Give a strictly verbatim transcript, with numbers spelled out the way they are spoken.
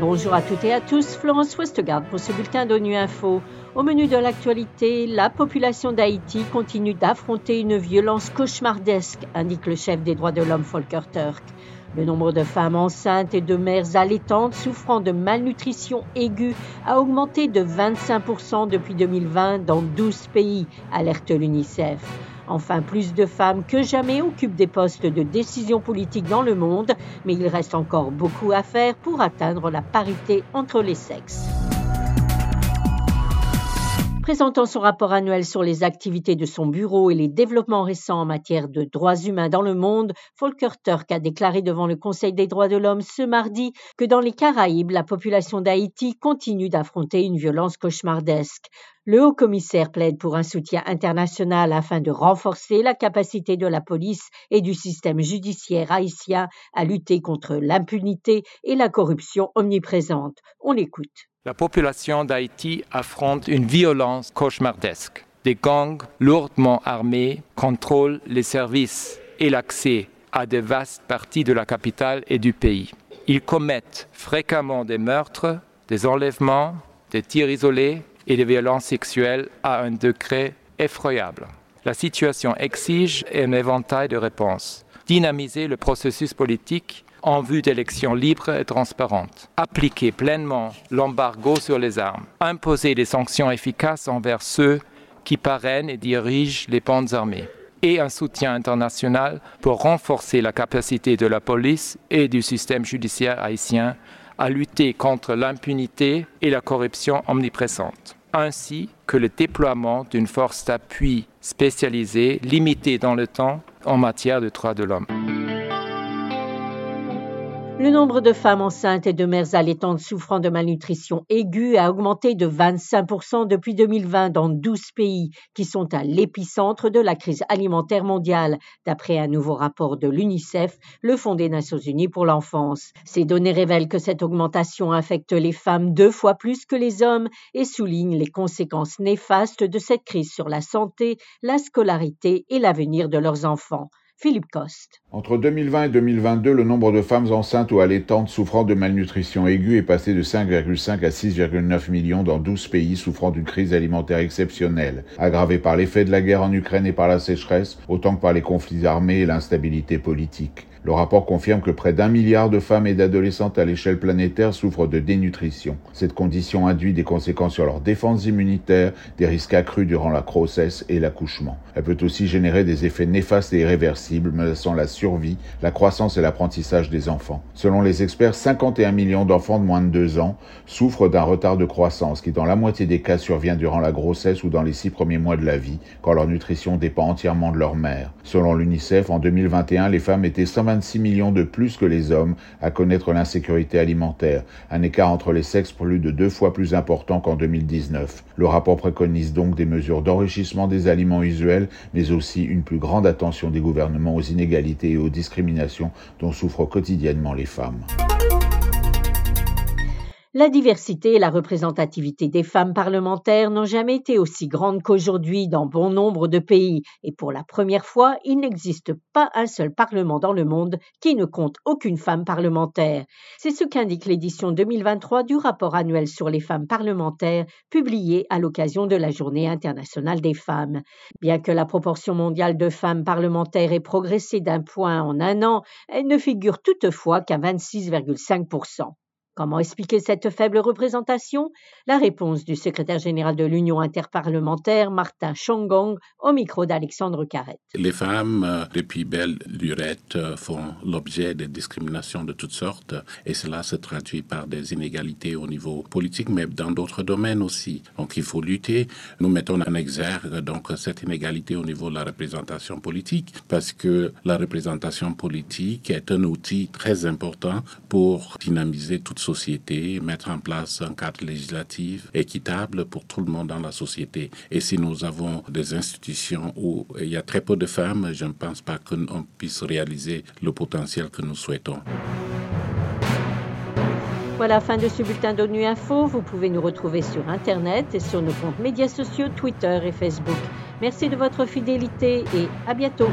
Bonjour à toutes et à tous, Florence Westgard pour ce bulletin d'ONU Info. Au menu de l'actualité, la population d'Haïti continue d'affronter une violence cauchemardesque, indique le chef des droits de l'homme Volker Türk. Le nombre de femmes enceintes et de mères allaitantes souffrant de malnutrition aiguë a augmenté de vingt-cinq pour cent depuis deux mille vingt dans douze pays, alerte l'UNICEF. Enfin, plus de femmes que jamais occupent des postes de décision politique dans le monde, mais il reste encore beaucoup à faire pour atteindre la parité entre les sexes. Présentant son rapport annuel sur les activités de son bureau et les développements récents en matière de droits humains dans le monde, Volker Türk a déclaré devant le Conseil des droits de l'homme ce mardi que dans les Caraïbes, la population d'Haïti continue d'affronter une violence cauchemardesque. Le haut-commissaire plaide pour un soutien international afin de renforcer la capacité de la police et du système judiciaire haïtien à lutter contre l'impunité et la corruption omniprésente. On l'écoute. La population d'Haïti affronte une violence cauchemardesque. Des gangs lourdement armés contrôlent les services et l'accès à de vastes parties de la capitale et du pays. Ils commettent fréquemment des meurtres, des enlèvements, des tirs isolés et des violences sexuelles à un degré effroyable. La situation exige un éventail de réponses. Dynamiser le processus politique en vue d'élections libres et transparentes, appliquer pleinement l'embargo sur les armes, imposer des sanctions efficaces envers ceux qui parrainent et dirigent les bandes armées, et un soutien international pour renforcer la capacité de la police et du système judiciaire haïtien à lutter contre l'impunité et la corruption omniprésente, ainsi que le déploiement d'une force d'appui spécialisée, limitée dans le temps, en matière de droits de l'homme. Le nombre de femmes enceintes et de mères allaitantes souffrant de malnutrition aiguë a augmenté de vingt-cinq pour cent depuis deux mille vingt dans douze pays qui sont à l'épicentre de la crise alimentaire mondiale, d'après un nouveau rapport de l'UNICEF, le Fonds des Nations Unies pour l'enfance. Ces données révèlent que cette augmentation affecte les femmes deux fois plus que les hommes et souligne les conséquences néfastes de cette crise sur la santé, la scolarité et l'avenir de leurs enfants. Philippe Coste. Entre deux mille vingt et deux mille vingt-deux, le nombre de femmes enceintes ou allaitantes souffrant de malnutrition aiguë est passé de cinq virgule cinq à six virgule neuf millions dans douze pays souffrant d'une crise alimentaire exceptionnelle, aggravée par l'effet de la guerre en Ukraine et par la sécheresse, autant que par les conflits armés et l'instabilité politique. Le rapport confirme que près d'un milliard de femmes et d'adolescentes à l'échelle planétaire souffrent de dénutrition. Cette condition induit des conséquences sur leur défense immunitaire, des risques accrus durant la grossesse et l'accouchement. Elle peut aussi générer des effets néfastes et irréversibles, menaçant la survie, la croissance et l'apprentissage des enfants. Selon les experts, cinquante et un millions d'enfants de moins de deux ans souffrent d'un retard de croissance qui, dans la moitié des cas, survient durant la grossesse ou dans les six premiers mois de la vie, quand leur nutrition dépend entièrement de leur mère. Selon l'UNICEF, en deux mille vingt et un, les femmes étaient cent vingt-six millions de plus que les hommes à connaître l'insécurité alimentaire, un écart entre les sexes plus de deux fois plus important qu'en deux mille dix-neuf. Le rapport préconise donc des mesures d'enrichissement des aliments usuels, mais aussi une plus grande attention des gouvernements aux inégalités et aux discriminations dont souffrent quotidiennement les femmes. La diversité et la représentativité des femmes parlementaires n'ont jamais été aussi grandes qu'aujourd'hui dans bon nombre de pays. Et pour la première fois, il n'existe pas un seul parlement dans le monde qui ne compte aucune femme parlementaire. C'est ce qu'indique l'édition deux mille vingt-trois du rapport annuel sur les femmes parlementaires, publié à l'occasion de la Journée internationale des femmes. Bien que la proportion mondiale de femmes parlementaires ait progressé d'un point en un an, elle ne figure toutefois qu'à vingt-six virgule cinq pour cent. Comment expliquer cette faible représentation ? La réponse du secrétaire général de l'Union interparlementaire, Martin Chongong, au micro d'Alexandre Carrette. Les femmes, depuis belle lurette, font l'objet de discriminations de toutes sortes et cela se traduit par des inégalités au niveau politique, mais dans d'autres domaines aussi. Donc il faut lutter. Nous mettons en exergue donc, cette inégalité au niveau de la représentation politique parce que la représentation politique est un outil très important pour dynamiser toutes sortes société, mettre en place un cadre législatif équitable pour tout le monde dans la société. Et si nous avons des institutions où il y a très peu de femmes, je ne pense pas qu'on puisse réaliser le potentiel que nous souhaitons. Voilà, fin de ce bulletin d'ONU Info. Vous pouvez nous retrouver sur Internet et sur nos comptes médias sociaux, Twitter et Facebook. Merci de votre fidélité et à bientôt.